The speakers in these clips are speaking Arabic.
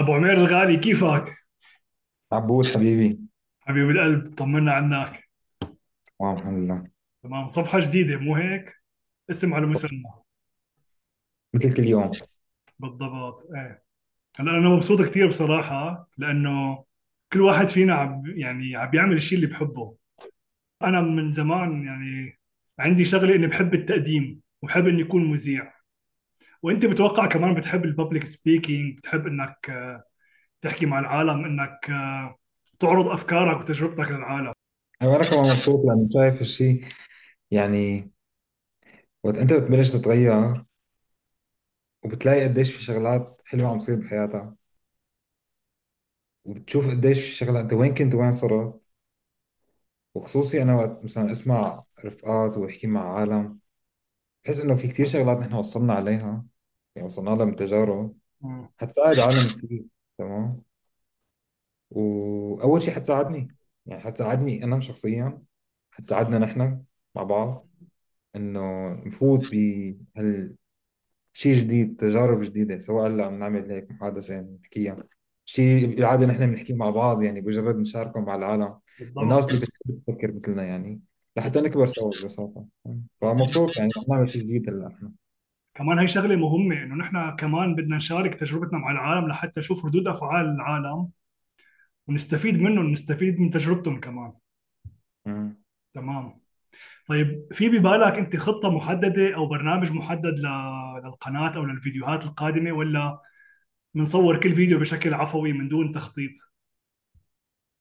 أبو عمير الغالي، كيفك؟ عبود حبيبي، حبيب القلب، طمنا عنك. الحمد لله. تمام، صفحة جديدة مو هيك؟ اسم على مسمى مثل كل يوم. بالضبط. ايه، هلا أنا مبسوط كثير بصراحة، لأنه كل واحد فينا عم بيعمل الشيء اللي بحبه. أنا من زمان عندي شغلة إني بحب التقديم وبحب إني أكون مذيع، وأنت بتوقع كمان بتحب الببليك سبيكينج، بتحب إنك تحكي مع العالم، إنك تعرض أفكارك وتجربتك للعالم. انا كمان مبسوط لانه شايف الشيء، يعني وقت انت بتبلش تتغير وبتلاقي قديش في شغلات حلوه عم تصير بحياتك، وبتشوف قديش في شغلات انت وين كنت وين صرت. وخصوصي انا وقت مثلا اسمع رفقات واحكي مع عالم، بحس انه في كتير شغلات نحن وصلنا عليها، يعني وصلنا لها من تجارب مم. حتساعد عالم كتير. تمام، واول شيء حتساعدني، يعني حتساعدني انا شخصيا، حتساعدنا نحن مع بعض انه نفوت بهال شيء جديد، تجارب جديدة. سواء هلا عم نعمل هيك محادثة نحكيها، شيء بالعادة نحن بنحكي مع بعض، يعني بمجرد نشاركه مع العالم والناس بالضبط اللي بتحب تفكر مثلنا، يعني لحتى نكبر سوا ببساطة. بالضبط. فمبسوط يعني عم نعمل شيء جديد هلا نحن. كمان هي شغلة مهمة، إنه نحن كمان بدنا نشارك تجربتنا مع العالم لحتى نشوف ردود أفعال العالم ونستفيد منهم، نستفيد من تجربتهم كمان. مم. تمام. طيب، في ببالك أنت خطة محددة أو برنامج محدد للقناة أو للفيديوهات القادمة، ولا بنصور كل فيديو بشكل عفوي من دون تخطيط؟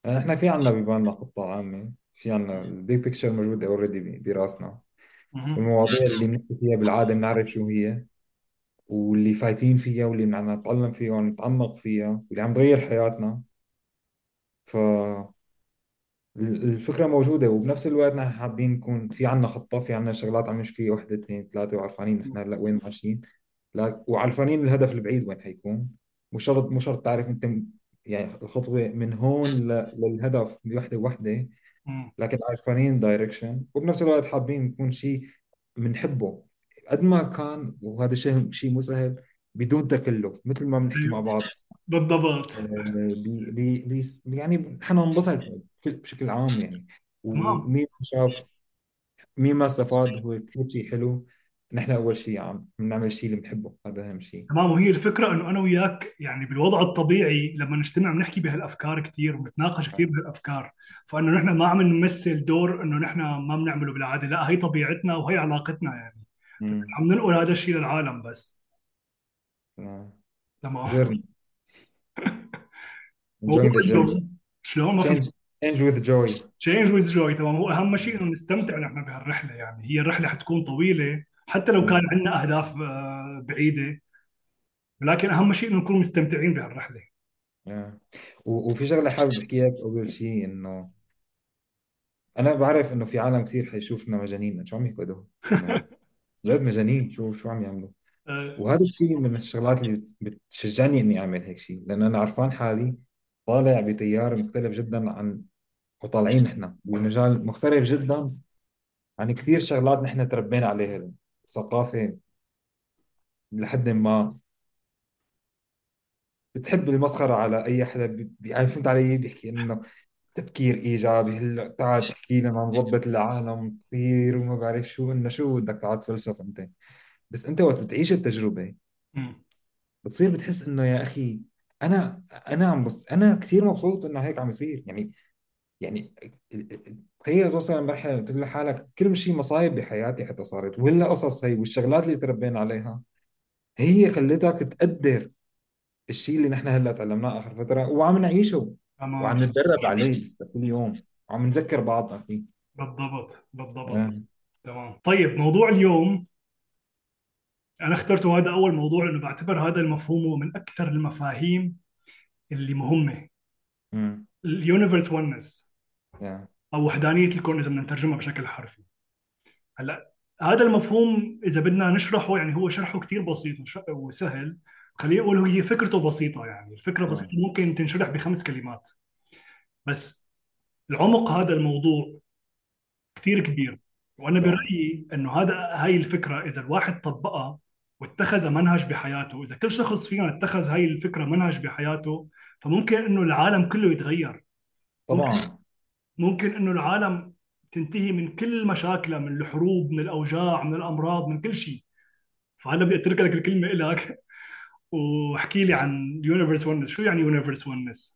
نحن في عنا ببالنا خطة عامة، في عنا البيج بيكتشر موجودة اوريدي براسنا، مهم. والمواضيع اللي بنحكي فيها بالعادة بنعرف شو هي، واللي فايتين فيها واللي بدنا نتعلم فيها ونتعمق فيها واللي عم تغير حياتنا. ف الفكرة موجودة، وبنفس الوقت نحن حابين نكون في عنا خطة، في عنا شغلات عم نمشي فيها، وحدة اثنين ثلاثة، وعرفانين نحن هلا وين ماشيين، وعرفانين الهدف البعيد وين حيكون. مو شرط تعرف انت يعني الخطوة من هون للهدف بوحدة وحدة، مم. لكن عارفانين دايركشن، وبنفس الوقت حابين نكون شيء بنحبه قد ما كان. وهذا شيء مو سهل، بدون تكلف، مثل ما بنحكي مع أيوه، بعض. بالضبط. بي بي بي يعني نحن انبسط بشكل عام، يعني تمام. ومين ما شاف مين ما استفاد، هو كثير شيء حلو. نحن اول شيء عم نعمل شيء اللي بنحبه، هذا اهم شيء. تمام. وهي الفكرة إنه أنا وياك بالوضع الطبيعي لما نجتمع بنحكي بهالأفكار كتير وبنتناقش كتير بهالأفكار، فإنه نحن ما عم نمثل دور إنه نحن ما بنعمله بالعادة، لا، هي طبيعتنا وهي علاقتنا، امم عم ننقل هذا الشيء للعالم بس. تمام. جيرني، هو enjoying the journey، شلون ما change فهمت؟ change with joy. change with joy. تمام. هو أهم شيء إنه نستمتع نحن بهالرحلة، هي الرحلة حتكون طويلة حتى لو كان مم. عندنا أهداف بعيدة، ولكن أهم شيء إنه نكون مستمتعين بهالرحلة. yeah. وفي شغله حابب احكيها اول شيء، انه انا بعرف انه في عالم كثير حيشوفنا مجانين، شو عم يحكوا هدول؟ انه جد مجانين، شو عم يعملوا. آه، وهذا الشيء من الشغلات اللي بتشجعني اني اعمل هيك شيء، لانه انا عرفان حالي طالع بتيار مختلف جدا عن، وطالعين نحن بمجال مختلف جدا عن كثير شغلات نحن تربينا عليها، ثقافه لحد ما بتحب المسخره على اي حدا. يعني فهمت علي، بيحكي انه تفكير ايجابي، هلا تعال تحكي لنا نظبط العالم كثير وما بعرف شو، انه شو بدك تعال تفلسف انت. بس انت وقت بتعيش التجربه مم. بتصير بتحس انه يا اخي انا كثير مبسوط انه هيك عم يصير. يعني هي توصل لمرحله بتقول لحالك كل شيء مصايب بحياتي حتى صارت، ولا قصص هي والشغلات اللي تربينا عليها هي خلتك تقدر الشيء اللي نحن هلا تعلمناه اخر فتره، وعم نعيشه تمام. وعم نتدرب عليه لسه كل يوم، وعم نذكر بعضنا فيه. بالضبط بالضبط. يعني تمام. طيب، موضوع اليوم أنا اخترته هذا أول موضوع، لأنه بعتبر هذا المفهوم هو من أكثر المفاهيم اللي مهمة، امم اليونيفرس ونس يعني أو وحدانية الكون إذا بدنا نترجمها بشكل حرفي. هلا هذا المفهوم إذا بدنا نشرحه، هو شرحه كتير بسيط وسهل، خليني أقول هي فكرته بسيطة، الفكرة بسيطة، يعني ممكن تنشرح ب5 كلمات، بس العمق هذا الموضوع كتير كبير. وأنا يعني برأيي إنه هاي الفكرة إذا الواحد طبقها واتخذ منهج بحياته. إذا كل شخص فينا اتخذ هاي الفكرة منهج بحياته، فممكن إنه العالم كله يتغير. طبعاً. ممكن إنه العالم تنتهي من كل مشاكله، من الحروب، من الأوجاع، من الأمراض، من كل شيء. فأنا بدي أترك لك الكلمة إلك وحكي لي عن Universe Oneness. شو يعني Universe Oneness؟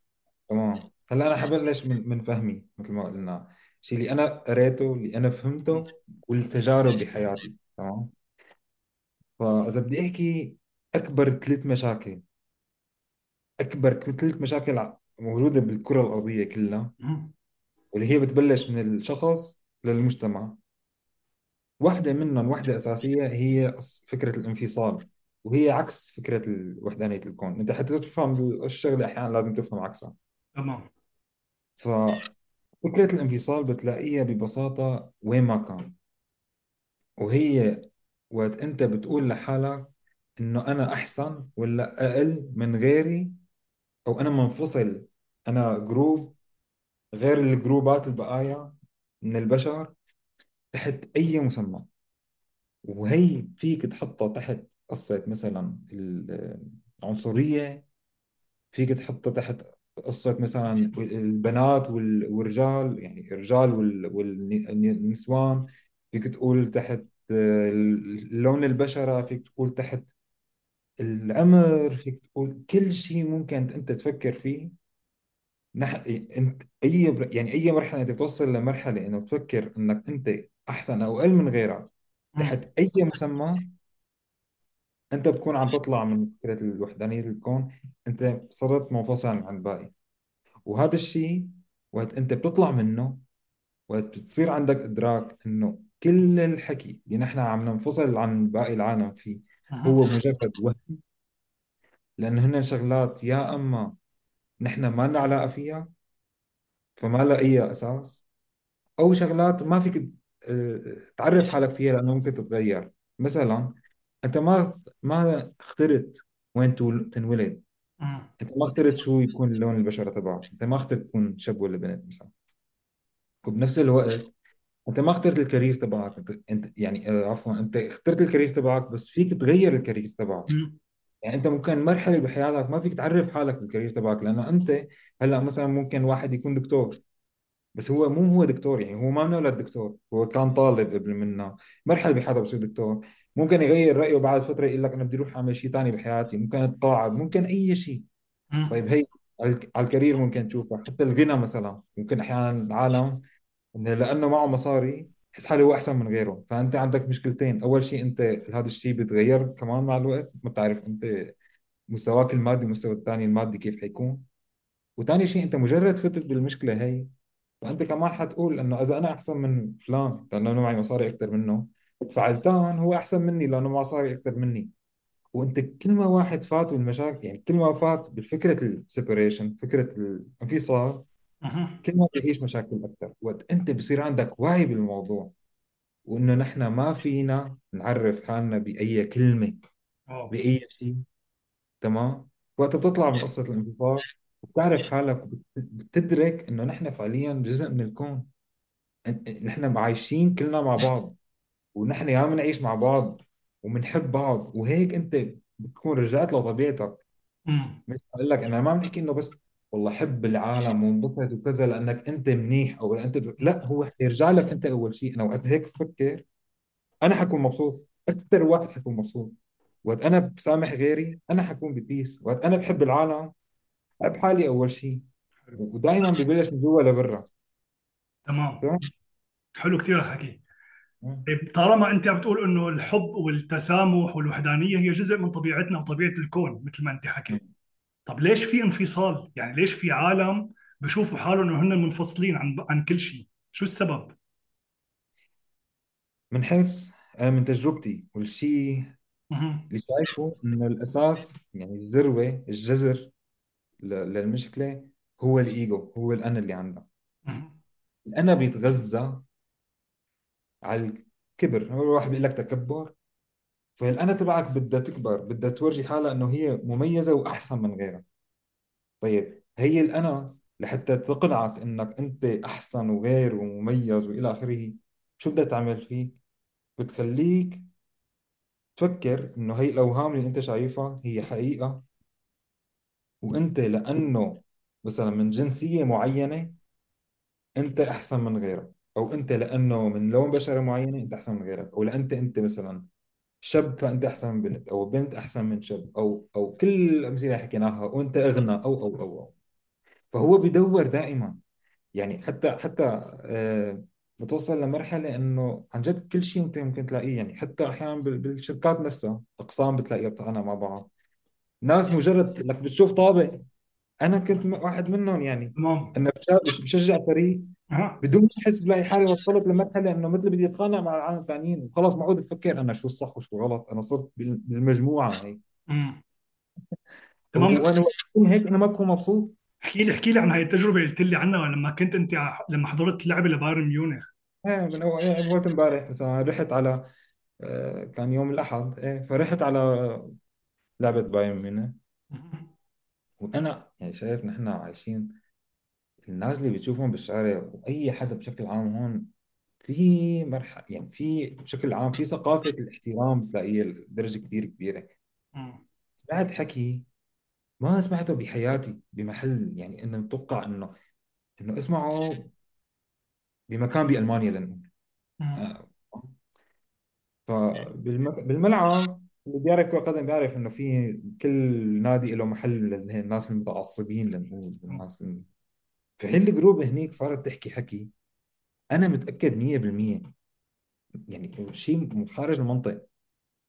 تمام. هلا أنا حبلش من فهمي، مثل ما قلنا، شيء اللي أنا قريته، اللي أنا فهمته، والتجارب بحياتي. تمام. فإذا بدي أحكي أكبر 3 مشاكل، أكبر 3 مشاكل موجودة بالكرة الأرضية كلها، واللي هي بتبلش من الشخص للمجتمع. واحدة منهم، واحدة أساسية، هي فكرة الانفصال، وهي عكس فكرة الوحدانية الكون. أنت حتى تفهم الشغلة أحياناً لازم تفهم عكسها. تمام. ففكرة الانفصال بتلاقيها ببساطة وين ما كان، وهي وقت أنت بتقول لحالك إنه أنا أحسن ولا أقل من غيري، أو أنا منفصل، أنا جروب غير الجروبات البقايا من البشر تحت أي مسمى. وهي فيك تحطها تحت قصة مثلا العنصرية، فيك تحطها تحت قصة مثلا البنات والرجال، يعني الرجال والنسوان، فيك تقول تحت اللون البشرة، فيك تقول تحت العمر، فيك تقول كل شيء ممكن أنت تفكر فيه. أنت أي مرحلة أنت بتوصل لمرحلة إنه تفكر إنك أنت أحسن أو أقل من غيرك تحت أي مسمى، أنت بتكون عم تطلع من فكرة الوحدانية للكون، أنت صرت منفصل عن الباقي. وهذا الشيء وقت أنت بتطلع منه، وقت بتصير عندك إدراك إنه كل الحكي اللي نحن عم ننفصل عن باقي العالم فيه هو مجرد وهم، لأنه هن شغلات يا أما نحن ما لنا علاقة فيها فما لها أي أساس، أو شغلات ما فيك تعرف حالك فيها لأنه ممكن تتغير. مثلا أنت ما اخترت وين تنولد، أنت ما اخترت شو يكون لون البشرة تبعك، أنت ما اخترت تكون شاب ولا بنت مثلا. وبنفس الوقت أنت ما اخترت الكارير تبعك، أنت يعني عفوا أنت اخترت الكارير تبعك، بس فيك تغير الكارير تبعك. يعني أنت ممكن مرحلة بحياتك ما فيك تعرف حالك بالكارير تبعك، لأنه أنت هلأ مثلا ممكن واحد يكون دكتور، بس هو مو دكتور، يعني هو ما منولد دكتور، هو كان طالب قبل منا، مرحلة بحياته بصير دكتور، ممكن يغير رأيه بعد فترة يقول لك أنا بدي أروح أعمل شيء تاني بحياتي، ممكن أتقاعد، ممكن أي شيء. طيب هي على الكارير ممكن تشوفه، حتى الغنى مثلا، ممكن أحيانا العالم إنه لأنه معه مصاري حس حاله هو أحسن من غيره. فأنت عندك مشكلتين، أول شيء أنت هذا الشيء بيتغير كمان مع الوقت، ما بتعرف أنت مستواك المادي مستوى الثاني المادي كيف حيكون، وثاني شيء أنت مجرد فتت بالمشكلة هاي، فأنت كمان حتقول إنه إذا أنا أحسن من فلان لأنه أنا معي مصاري أكثر منه، فعلتان هو أحسن مني لأنه معه مصاري أكثر مني. وأنت كل ما واحد فات بالمشاكل، يعني كل ما فات بالفكرة السيبريشن، فكرة الانفصال، كل ما تعيش مشاكل أكثر. وقت أنت بصير عندك وعي بالموضوع، وإنه نحن ما فينا نعرف حالنا بأي كلمة بأي شيء، تمام؟ وقت بتطلع من قصة الانفصال وبتعرف حالك، بتدرك إنه نحن فعلياً جزء من الكون، نحن عايشين كلنا مع بعض، ونحن يا عم نعيش مع بعض ومنحب بعض. وهيك أنت بتكون رجعت لطبيعتك. مثل أقول لك أنا ما عم نحكي إنه بس والله حب العالم وانبسط وكذا لأنك أنت منيح، أو أنت لا، هو حيرجع لك أنت أول شيء. أنا وقت هيك فكر أنا حكون مبسوط أكثر، واحد حكون مبسوط. وقت أنا بسامح غيري أنا حكون ببيس. وقت أنا بحب العالم أحب حالي أول شيء، ودائما ببلش من جوا لبرا. تمام. حلو كتير الحكي. طالما أنت عم تقول إنه الحب والتسامح والوحدانية هي جزء من طبيعتنا وطبيعة الكون مثل ما أنت حكيت، طب ليش في انفصال؟ يعني ليش في عالم بشوفوا حالهم انه هن منفصلين عن كل شيء؟ شو السبب؟ من حيث انا من تجربتي والشيء اللي شايفه انه الاساس، يعني الذروه، الجذر للمشكله هو الايجو، هو الانا اللي عندنا. الانا بيتغذى على الكبر. هو واحد بيقول لك تكبر، فالأنا تبعك بدها تكبر، بدها تورجي حالها أنه هي مميزة وأحسن من غيرها. طيب هي الأنا لحتى تقنعك أنك أنت أحسن وغير ومميز وإلى آخره، شو بدها تعمل فيك؟ بتخليك تفكر انه هي الاوهام اللي انت شايفها هي حقيقة، وانت لانه مثلا من جنسية معينة انت احسن من غيرك، او انت لانه من لون بشرة معينة انت احسن من غيرك، او لانت انت مثلا شاب فانت احسن من بنت، او بنت احسن من شاب، او كل الامثلة اللي حكيناها، وانت اغنى او فهو بيدور دائما، يعني حتى بتوصل لمرحلة إنه عن جد كل شيء أنت ممكن تلاقيه، يعني حتى أحيانا بالشركات نفسها أقسام بتلاقيها بتتعامل مع بعض، ناس مجرد إنك بتشوف طابق، أنا كنت واحد منهم، يعني تمام. إنه بشجع فريق ها بدون ما أحس، بلاقي حالي وصلت لمرحلة إنه مثل بدي أتخانق مع العالم الثانيين، وخلاص ما عود أفكر أنا شو الصح وشو غلط، أنا صرت بالمجموعة هي، أمم. تمام. وأنا وقت أكون هيك أنا ما بكون مبسوط. احكي لي عن هاي التجربه اللي قلت لي عنها لما كنت انت لما حضرت لعبه لبايرن ميونخ. إيه، من أول يعني أول امبارح مثلا رحت على كان يوم الأحد، إيه، فرحت على لعبة بايرن ميونخ، أمم. وأنا يعني شايف نحن عايشين، الناس اللي بتشوفهم بالشارع وأي حدا بشكل عام هون، في مرحلة يعني في بشكل عام في ثقافة الاحترام بتلاقيها لدرجة كثير كبيرة. أمم. سمعت حكي ما سمعته بحياتي بمحل، يعني إنه متوقع إنه اسمعه بمكان بألمانيا، لأنه أمم. آه، فبالملعب اللي بيعرف كرة قدم بيعرف انه في كل نادي له محل للناس المتعصبين لنقول، والناس فهي الجروب هنيك صارت تحكي حكي انا متاكد 100%، يعني شيء خارج المنطق،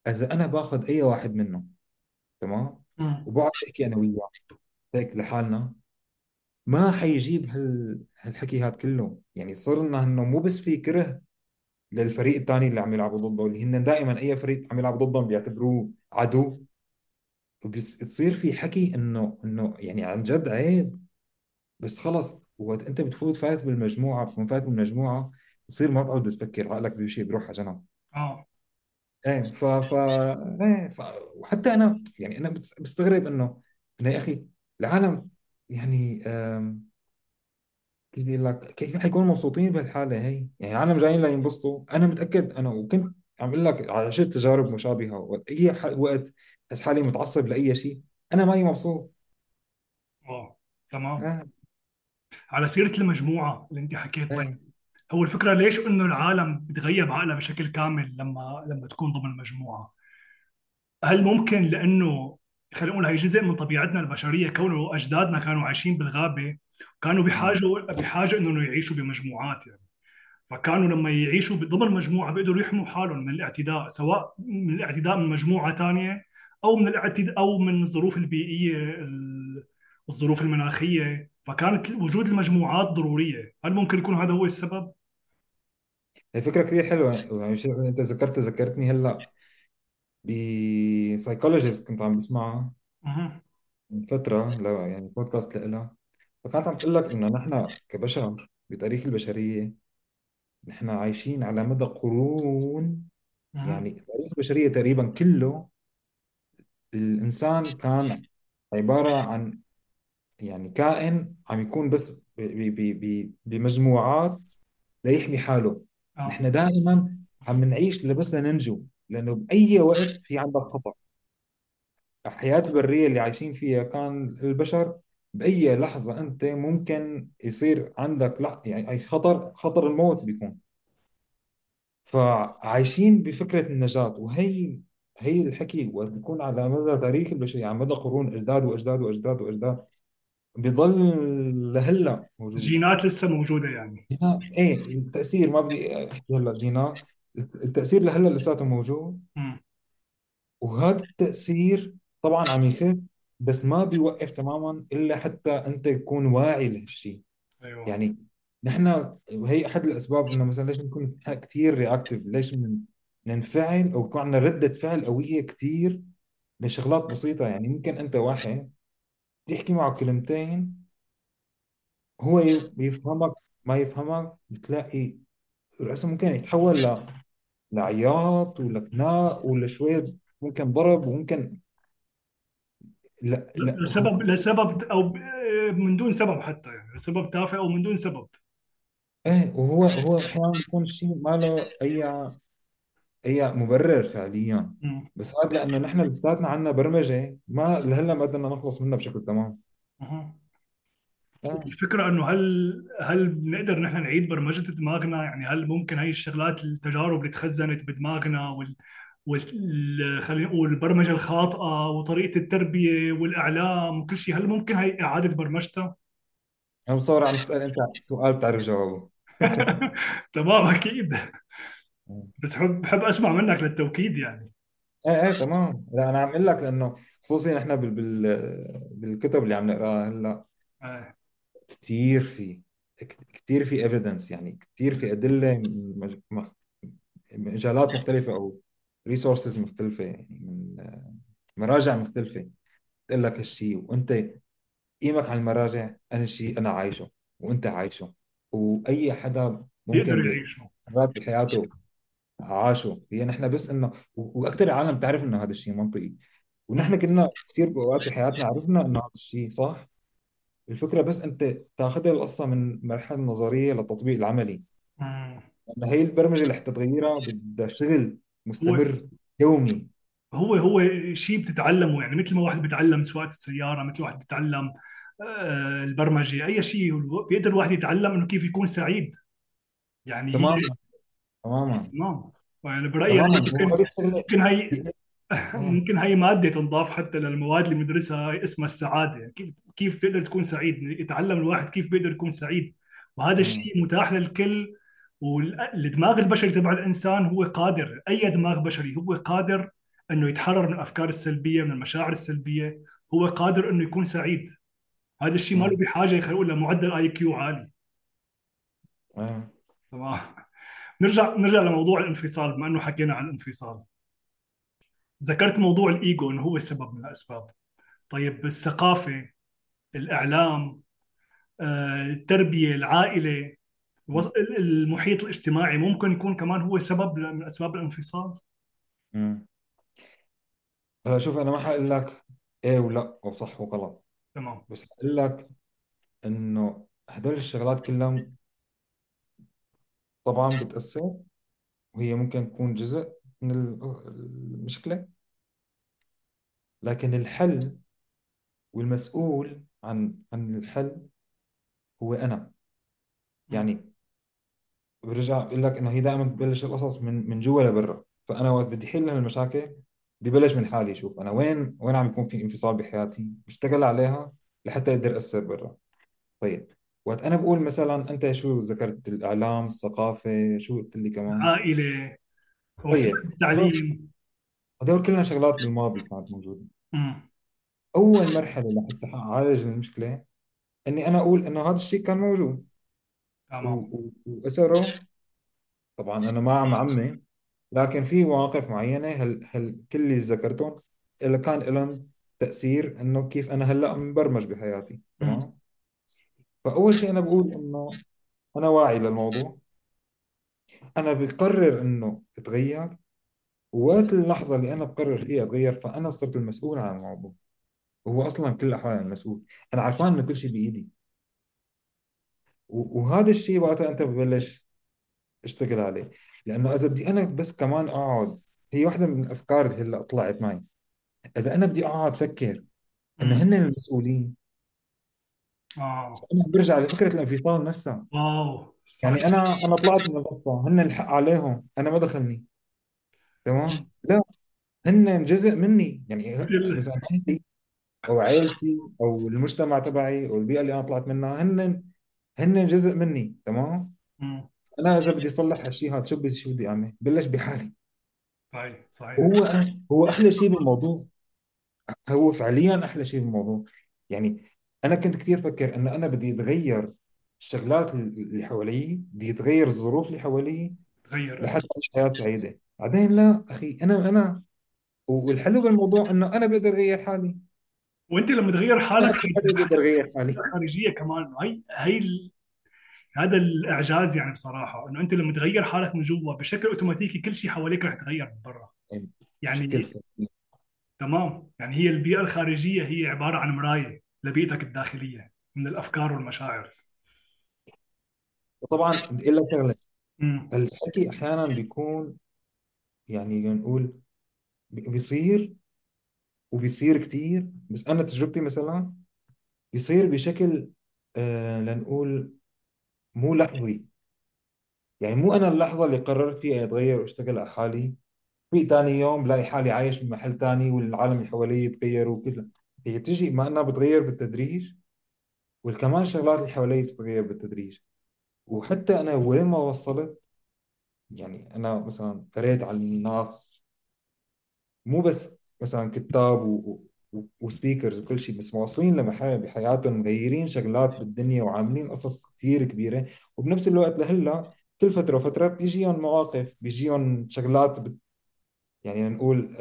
اذا انا باخذ اي واحد منه تمام أمم. وبقعد احكي انا وياه هيك لحالنا، ما حيجيب هالحكي هاد كله، يعني صرنا انه مو بس في كره للفريق الثاني اللي عم يلعبوا ضده، اللي هن دائما اي فريق عم يلعبوا ضدهم بيعتبروه عدو، بتصير في حكي انه يعني عن جد عيب، بس خلص وقت انت بتفوت فايت بالمجموعه، بتكون فايت بالمجموعه، بتصير ما بتقعد بتفكر، عقلك بشيء بيروح على جنب. اه ايه وحتى انا يعني انا بستغرب انه يا اخي العالم، يعني كيف بدي اقول لك، كيف حيكونوا مبسوطين بهالحاله هي، يعني العالم جايين لينبسطوا، انا متاكد، انا وكنت عم اقول لك عشت تجارب مشابهه، وقت اي وقت بحس حالي متعصب لاي شيء انا ماني مبسوط. اه تمام. آه. على سيره المجموعه اللي انت حكيتها، إيه. هو الفكره ليش انه العالم بتغيب عقلها بشكل كامل لما تكون ضمن مجموعه. هل ممكن لانه خلينا نقول هي جزء من طبيعتنا البشريه، كونه اجدادنا كانوا عايشين بالغابه، كانوا مم. بحاجه انه يعيشوا بمجموعات يعني، فكانوا لما يعيشوا ضمن مجموعه بيقدروا يحموا حالهم من الاعتداء، سواء من الاعتداء من مجموعه ثانيه او من الاعتداء او من الظروف البيئيه، الظروف المناخيه، فكانت وجود المجموعات ضروريه. هل ممكن يكون هذا هو السبب؟ هي فكرة كثير حلوة، يعني انت ذكرتني هلا بسايكولوجيست كنت عم بسمعها أها. من فترة، لا يعني بودكاست لإلها، فكانت عم تقول لك انه نحن كبشر بتاريخ البشرية نحن عايشين على مدى قرون، أها. يعني تاريخ البشرية تقريبا كله الإنسان كان عبارة عن يعني كائن عم يكون بس بمجموعات ليحمي حاله، اه نحن دائما عم نعيش بس لننجو، لأنه بأي وقت في عندك خطر. الحياة البرية اللي عايشين فيها كان البشر بأي لحظة أنت ممكن يصير عندك يعني أي خطر الموت بيكون، فعايشين بفكرة النجاة، وهي الحكي وبيكون على مدى تاريخ البشرية، على مدى قرون، أجداد وأجداد وأجداد وأجداد، بيضل لهلا موجود. الجينات لسه موجوده يعني. ايه التأثير، ما بدي احكي هلا جينات، التأثير لهلا لساته موجود، أمم. وهذا التأثير طبعا عم يخف، بس ما بيوقف تماما إلا حتى أنت تكون واعي لهالشيء، ايوه يعني نحن وهي أحد الأسباب إنه مثلا ليش نكون كثير رياكتيف، ليش ننفعل أو يكون عندنا ردة فعل قوية كثير لشغلات بسيطة، يعني ممكن أنت واحد تحكي معه كلمتين هو يفهمك ما يفهمك، بتلاقي رأسه ممكن يتحول لعياط ولا خناق ولا شوية ممكن ضرب، وممكن لا لا هو لسبب او من دون سبب، حتى يعني لسبب تافه او من دون سبب. ايه، وهو احيانا بيكون شيء ما له اي هي مبرر فعليا، مم. بس هذا لانه نحن لساتنا عندنا برمجه ما لهلا ما بدنا نخلص منها بشكل تمام. أها. آه. والفكرة انه هل بنقدر نحن نعيد برمجة دماغنا؟ يعني هل ممكن هاي الشغلات، التجارب اللي تخزنت بدماغنا خلينا نقول البرمجة الخاطئة وطريقة التربية والإعلام وكل شيء، هل ممكن هاي إعادة برمجتها؟ انا بتصور عم تسال انت سؤال بتعرف جوابه. تمام أكيد، بس بحب أسمع منك للتوكيد يعني. ايه تمام. لا انا عم اقول لك لانه خصوصي نحن بالكتب اللي عم نقراها هلا آه. كثير في كثير في ايفيدنس، يعني كثير في ادله من مجالات مختلفه او ريسورسز مختلفه، يعني من مراجع مختلفه تقول لك هالشيء، وانت قيمك على المراجع انا شيء انا عايشه وانت عايشه، واي حدا ممكن بيقدر يعيشه. بحياته عاشوا. هي نحن بس انه واكثر العالم بتعرف انه هذا الشيء منطقي، ونحن كنا كثير باوقات في حياتنا عرفنا انه هذا الشيء صح. الفكره بس انت تاخذ القصه من مرحله نظريه للتطبيق العملي، مم. لان هي البرمجه اللي حتتغيرها بدها شغل هو مستمر يومي. هو شيء بتتعلمه، يعني مثل ما واحد بيتعلم سواقة السيارة، مثل واحد بيتعلم البرمجة، أي شيء بيقدر الواحد يتعلم إنه كيف يكون سعيد يعني. هي تماما تماما تمام، يعني برأيي أنا تماما. هو ممكن هذا الشغل ممكن هي بي- آه. ممكن هي مادة تنضاف حتى للمواد اللي بندرسها اسمها السعادة، يعني كيف بتقدر تكون سعيد، يتعلم الواحد كيف بيقدر يكون سعيد، وهذا مم. الشيء متاح للكل. والدماغ البشري تبع الإنسان هو قادر، أي دماغ بشري هو قادر إنه يتحرر من الأفكار السلبية، من المشاعر السلبية، هو قادر إنه يكون سعيد. هذا الشيء ما له مم. بحاجة خلينا نقول لمعدل IQ عالي. آه. تمام. نرجع لموضوع الانفصال، بما إنه حكينا عن الانفصال. ذكرت موضوع الإيجو إنه هو سبب من الأسباب. طيب الثقافة، الإعلام، التربية، العائلة، مم. المحيط الاجتماعي ممكن يكون كمان هو سبب من أسباب الانفصال. مم. هلا شوف، انا ما حقول لك ايه ولا او صح وغلط، تمام. بس حقول لك انه هدول الشغلات كلها طبعا بتأثر، وهي ممكن تكون جزء من المشكلة، لكن الحل والمسؤول عن الحل هو أنا. مم. يعني برجع بقول لك إنه هي دائما بتبلش القصص من جوا لبرا. فأنا وقت بدي حل هالمشاكل بدي بلش من حالي، أشوف أنا وين عم يكون في انفصال بحياتي، بشتغل عليها لحتى أقدر أثر برا. طيب وقت أنا بقول مثلا، أنت شو ذكرت؟ الإعلام، الثقافة، شو قلت لي كمان؟ العائلة، وسائل طيب هدول التعليم. هدول كلنا شغلات بالماضي كانت موجودة. مم. أول مرحلة لحتى أعالج المشكلة إني أنا أقول إنه هذا الشيء كان موجود تمام. وأثره. طبعا أنا ما عم عمي، لكن في مواقف معينة هل كل اللي ذكرتهم اللي كان لهم تأثير إنه كيف أنا هلأ مبرمج بحياتي. مم. تمام. فأول شيء أنا بقول إنه أنا واعي للموضوع، أنا بقرر إنه أتغير، ووقت اللحظة اللي أنا بقرر فيها أتغير فأنا صرت المسؤول عن الموضوع. وهو أصلا كل الأحوال المسؤول، أنا عارفان إنه كل شيء بإيدي، وهذا الشيء وقتها أنت ببلش اشتغل عليه. لأنه إذا بدي أنا بس كمان أقعد، هي واحدة من الأفكار اللي هلأ طلعت معي، إذا أنا بدي أقعد أفكر إن مم. هن المسؤولين، اه أنا برجع لفكرة الانفصال نفسها. واو صح. يعني أنا طلعت من القصة، هن الحق عليهم، أنا ما دخلني. تمام. لا، هن جزء مني، يعني مثلا أهلي أو عائلتي أو المجتمع تبعي أو البيئة اللي أنا طلعت منها، هن جزء مني. تمام. مم. أنا إذا بدي أصلح هالشيء هذا، شو بدي أعمل؟ بلش بحالي. صحيح. هو أحلى شيء بالموضوع، هو فعليا احلى شيء بالموضوع. يعني انا كنت كثير فكر ان انا بدي اتغير الشغلات اللي حوالي، بدي اتغير الظروف اللي حوالي تغير. لحتى اعيش حياه سعيده. بعدين لا اخي، انا والحلو بالموضوع انه انا بقدر اغير حالي، وانت لما تغير انا حالك اكثر حدا بقدر اغير حالي. خارجيه كمان، هذا الاعجاز يعني بصراحه، انه انت لما تغير حالك من جوا بشكل اوتوماتيكي كل شيء حواليك رح يتغير من برا يعني بشكل يعني. فظيع. تمام، يعني هي البيئه الخارجيه هي عباره عن مرايه لبيئتك الداخليه من الافكار والمشاعر. وطبعا بدي اقول لك شغله، امم الحكي احيانا بيكون يعني نقول بيصير وبيصير كتير. بس أنا تجربتي مثلا بيصير بشكل لنقول مو لحظي، يعني مو أنا اللحظة اللي قررت فيها أتغير وأشتغل على حالي، في تاني يوم بلاقي حالي عايش بمحل تاني والعالم اللي حواليه يتغيروا وكذا. هي بتجي مع إنها بتغير بالتدريج، والكمان الشغلات اللي حواليه بتتغير بالتدريج. وحتى أنا وين ما وصلت، يعني أنا مثلا قريت عن الناس، مو بس مثلا كتاب وسبيكرز وكل شيء، بس واصلين لمحل بحياتهم مغيرين شغلات بالدنيا وعاملين قصص كثير كبيرة. وبنفس الوقت لهلا كل فترة وفترة بيجيهم مواقف، بيجيهم شغلات يعني نقول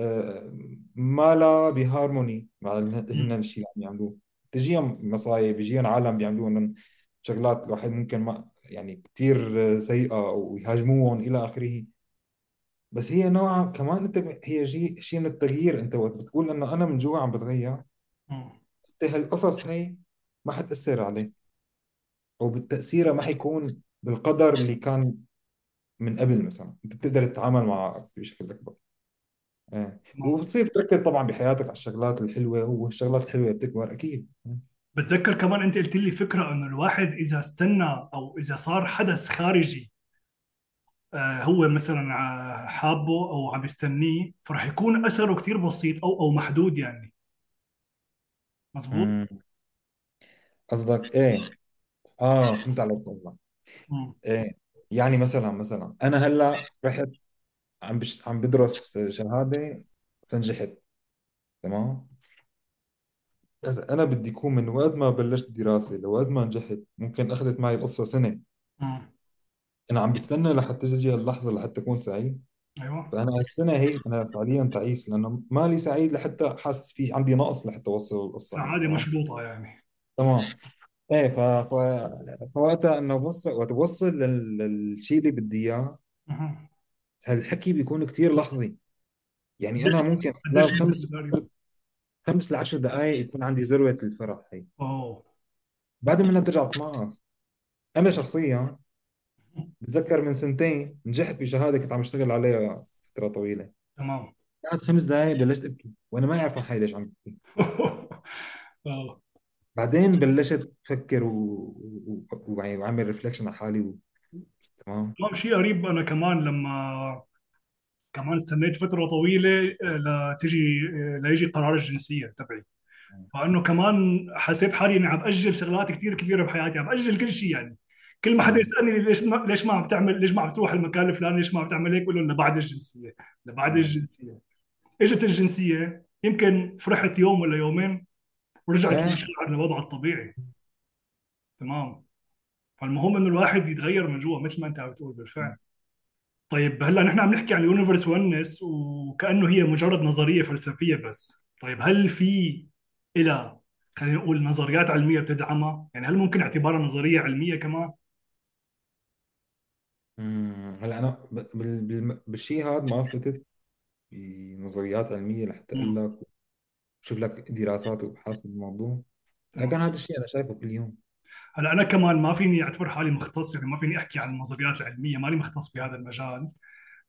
ما لا بهارموني مع هن الشيء اللي عم يعملوه. بتجيهم مصايب، بيجيهم عالم بيعملوا لهم شغلات الواحد ممكن ما يعني كثير سيئة أو يهاجموهم إلى آخره. بس هي نوعا كمان انت هي شيء من التغيير. انت وقت بتقول انه انا من جوا عم بتغير، مم. انت هالقصص هي ما حتأثر عليك، او بالتأثيرها ما حيكون بالقدر اللي كان من قبل. مثلا انت بتقدر تتعامل معها بشكل اكبر. مم. وبتصير بتركز طبعا بحياتك على الشغلات الحلوة، والشغلات الحلوة بتكبر اكيد. بتذكر كمان انت قلت لي فكره انه الواحد اذا استنى او اذا صار حدث خارجي هو مثلا حابه او عم يستنيه، فرح يكون اثره كتير بسيط او محدود يعني. مزبوط. مم. قصدك ايه؟ فهمت عليك والله. مم. ايه يعني مثلا انا هلا رحت عم بدرس شهادة فنجحت، تمام. هسا انا بدي اكون من وقت ما بلشت دراسة لوقت ما نجحت، ممكن اخذت معي القصة سنة. مم. انا عم بستنى لحتى تجي اللحظة لحتى اكون سعيد. ايوه فانا هالسنة هي انا فعليا تعيس، لانه مالي سعيد لحتى حاسس في عندي نقص لحتى اوصل القصة هي. عادي تمام مشبوطه يعني. تمام ايه فوقتها انه وتوصل للشيء اللي بدي اياه. مم. هالحكي بيكون كتير لحظي، يعني انا ممكن قديش خلال خمس بالنسبه لك؟ 5 ل 10 دقائق يكون عندي ذروة الفرح. هي اوه بعد منها بترجع تنقص. انا شخصيا بتذكر من 2 سنين نجحت بشهاده كنت عم اشتغل عليها فتره طويله، تمام. بعد 5 دقائق بلشت ابكي وانا ما عارف حالي ليش عم ببكي. اه بعدين بلشت افكر يعني واعمل ريفلكشن على حالي تمام. تمام. شيء قريب. انا كمان لما كمان استنيت فتره طويله ليجي قرار الجنسيه تبعي، فانه كمان حسيت حالي اني عم باجل شغلات كثير كبيره بحياتي، عم باجل كل شيء يعني. كل ما حدا اه يسالني ليش ما عم تعمل، ليش ما عم تروح المكان الفلاني، ليش ما عم تعمل هيك، بقول لهم لبعد الجنسيه لبعد اه الجنسيه. اجت الجنسيه يمكن فرحت يوم ولا يومين ورجعت كل اه شيء على الوضع الطبيعي. تمام. فالمهم انه الواحد يتغير من جوا مثل ما انت عم بتقول بالفعل. طيب هلا نحن عم نحكي عن يونيفرس ونس وكانه هي مجرد نظريه فلسفيه بس. طيب هل في الى خلينا نقول نظريات علميه بتدعمها؟ يعني هل ممكن اعتبارها نظريه علميه كمان؟ هلا انا بالشيء هذا ما فتت بنظريات علميه لحتى اقول مم. لك شوف لك دراسات وابحاث بالموضوع، لكن تمام. هذا الشيء انا شايفه كل يوم. هلا انا كمان ما فيني اعتبر حالي مختص، يعني ما فيني احكي عن النظريات العلميه، ماني مختص بهذا المجال،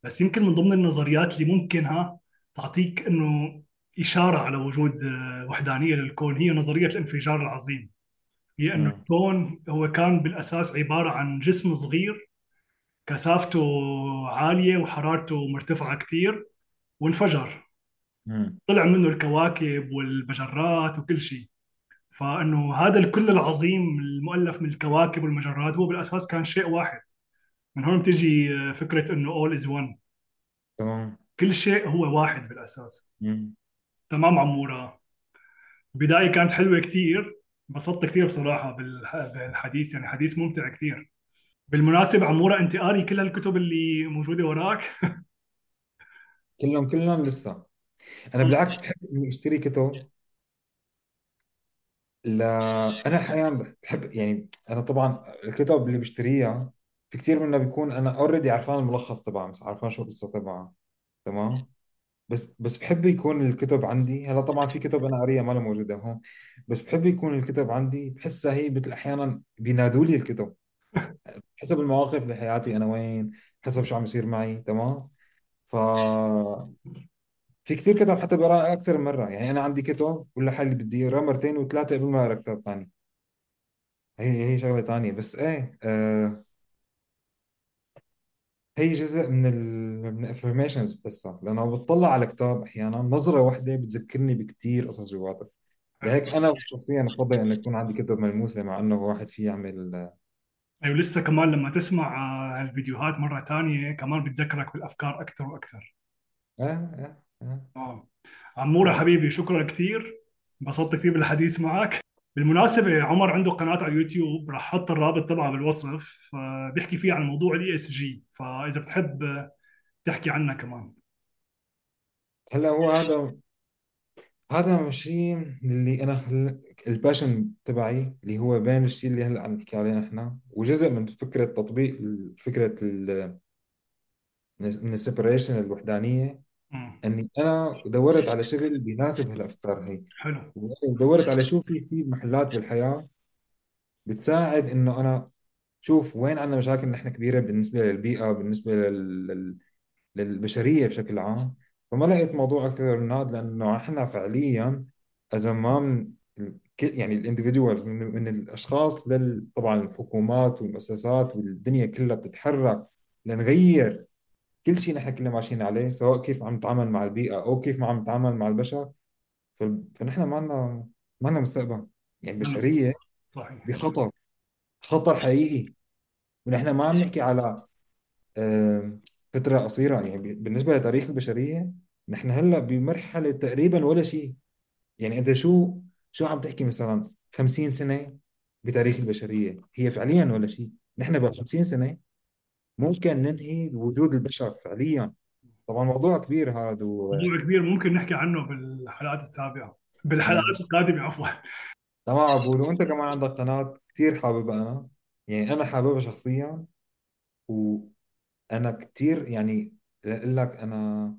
بس يمكن من ضمن النظريات اللي ممكن تعطيك انه اشاره على وجود وحدانيه للكون هي نظريه الانفجار العظيم. هي انه اه الكون هو كان بالاساس عباره عن جسم صغير كثافته عاليه وحرارته مرتفعه كثير، وانفجر مم. طلع منه الكواكب والمجرات وكل شيء. فانه هذا الكل العظيم المؤلف من الكواكب والمجرات هو بالاساس كان شيء واحد. من هون بتجي فكره انه all is one، تمام. كل شيء هو واحد بالاساس. مم. تمام. عمورة، البدايه كانت حلوه كثير، انبسطت كثير بصراحه بالحديث، يعني حديث ممتع كثير. بالمناسبة عمورة، انت قاري كل هالكتب اللي موجودة وراك؟ كلهم لسه. انا بالعكس بحب اني اشتري كتب. لا انا احيانا بحب، يعني انا طبعا الكتب اللي بشتريها في كثير منها بيكون انا اوريدي عارفان الملخص تبعها، بس عارفان شو القصه تبعها، تمام. بس بحب يكون الكتب عندي. هلا طبعا في كتب انا قاريها ما لها موجوده هون، بس بحب يكون الكتب عندي. بحسها هي مثل احيانا بينادوا لي الكتب حسب المواقف بحياتي، انا وين، حسب شو عم يصير معي، تمام. ف في كتير كتب حتى بقراها اكتر من مره، يعني انا عندي كتب كل حل بدي اقراه مرتين وثلاثه قبل ما اقرا كتاب ثاني. هي شغله ثانيه بس ايه، هي جزء من من الافرميشنز بحسها، لانه عم بتطلع على كتاب احيانا نظره واحده بتذكرني بكتير قصص جواتها. لهيك انا شخصيا افضل انه يكون عندي كتب ملموسه، مع انه واحد فيه يعمل أيوة، لسه كمان لما تسمع هالفيديوهات مرة تانية كمان بتذكرك بالأفكار أكثر وأكثر. اه اه اه آه. عمورة حبيبي، شكرا كثير، انبسطت كثير بالحديث معك. بالمناسبة عمر عنده قناة على اليوتيوب، راح أحط الرابط تبعها بالوصف، بيحكي فيه عن موضوع الاي اس جي، فإذا بتحب تحكي عنها كمان. هلا هو هذا شيء اللي انا الباشن تبعي، اللي هو بين الشيء اللي هلا عم نحكي عليه نحن، وجزء من فكره تطبيق فكره من السبريشن، الوحدانيه، مم. اني انا دورت على شغل بيناسب هالافكار هي، حلو. ودورت على شو في محلات بالحياه بتساعد انه انا شوف وين عندنا مشاكل نحن كبيره بالنسبه للبيئه، بالنسبه للبشريه بشكل عام. فما لقيت موضوع اكثر من هذا، لانه احنا فعليا اذا ما من يعني الاندفيدوالز، من الاشخاص طبعا الحكومات والمؤسسات والدنيا كلها بتتحرك لنغير كل شيء نحن كلنا ماشيين عليه، سواء كيف عم نتعامل مع البيئه او كيف ما عم نتعامل مع البشر. فنحن ما لنا مستقبل، يعني مم. البشريه صحيح. بخطر، خطر حقيقي. ونحن ما عم نحكي على آم، فترة قصيرة، يعني بالنسبة لتاريخ البشرية نحن هلا بمرحلة تقريبا ولا شيء. يعني أنت شو عم تحكي مثلا 50 سنة بتاريخ البشرية، هي فعليا ولا شيء. نحن بعد 50 سنة ممكن ننهي وجود البشر فعليا. طبعا موضوع كبير هذا موضوع كبير ممكن نحكي عنه بالحلقات السابعة، بالحلقات القادمة عفوا. تمام عبود، وأنت كمان عندك قناة كتير حاببها أنا، يعني أنا حاببها شخصيا، وأنا كتير يعني لأقول لك أنا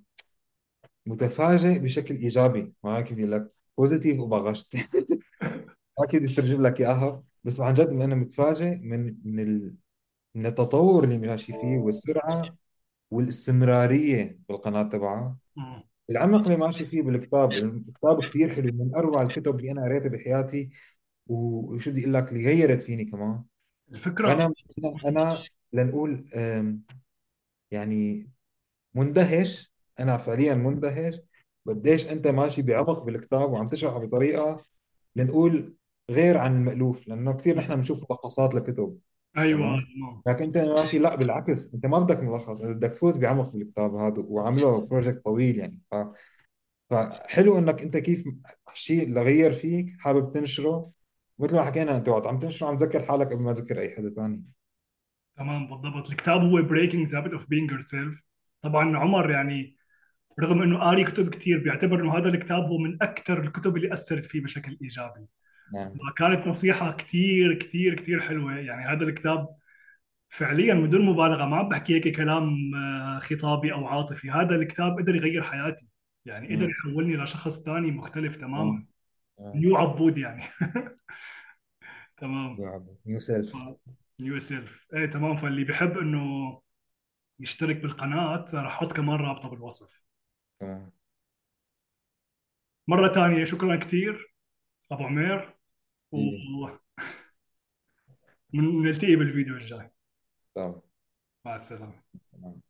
متفاجئ بشكل ايجابي، ما كيف بدي أقول لك بوزيتيف وبغشت ما كيف بدي اترجم لك اياها، بس عن جد انا متفاجئ من التطور اللي ماشي فيه، والسرعه والاستمراريه بالقناه تبعها، مم. العمق اللي ماشي فيه بالكتاب. الكتاب كثير حلو، من اروع الكتب اللي انا قريتها بحياتي، وشو بدي اقول لك اللي غيرت فيني كمان. الفكرة. انا لنقول يعني مندهش، انا فعليا مندهش قديش انت ماشي بعمق بالكتاب وعم تشرحه بطريقه لنقول غير عن المألوف، لانه كثير نحن بنشوف ملخصات لكتب، أيوة تمام، تمام. لكن انت ماشي لا بالعكس، انت ما بدك ملخص، انت بدك تفوت بعمق بالكتاب هذا، وعامله بروجكت طويل يعني. فحلو انك انت كيف الشيء اللي غير فيك حابب تنشره، مثل ما حكينا انت وقت عم تنشره عم تذكر حالك قبل ما تذكر اي حدا ثاني. تمام بالضبط. الكتاب هو Breaking the Habit of Being Yourself. طبعا عمر يعني رغم انه قاري كتب كثير، بيعتبر انه هذا الكتاب هو من اكثر الكتب اللي اثرت فيه بشكل ايجابي، نعم كانت نصيحة كثير كثير كثير حلوة. يعني هذا الكتاب فعليا بدون مبالغة، ما عم بحكي هيك كلام خطابي او عاطفي، هذا الكتاب قدر يغير حياتي، يعني قدر مم. يحولني لشخص ثاني مختلف مم. تماما، آه. نيو عبود يعني. تمام، يو سيلف. نيو سيلف. ايه تمام. فاللي بحب انه يشترك بالقناة راح احط كمان رابطه بالوصف. تمام مرة ثانية شكرا كثير ابو عمير، حبيبي، ونلتقي بالفيديو الجاي. تمام، مع السلامة. سلام.